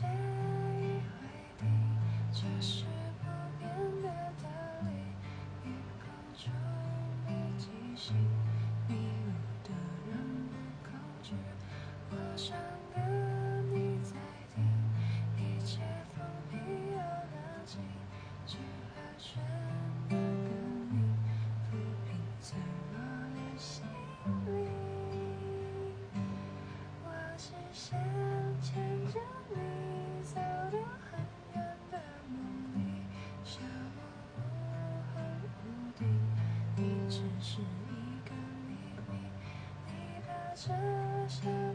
是一个秘密，你把这些。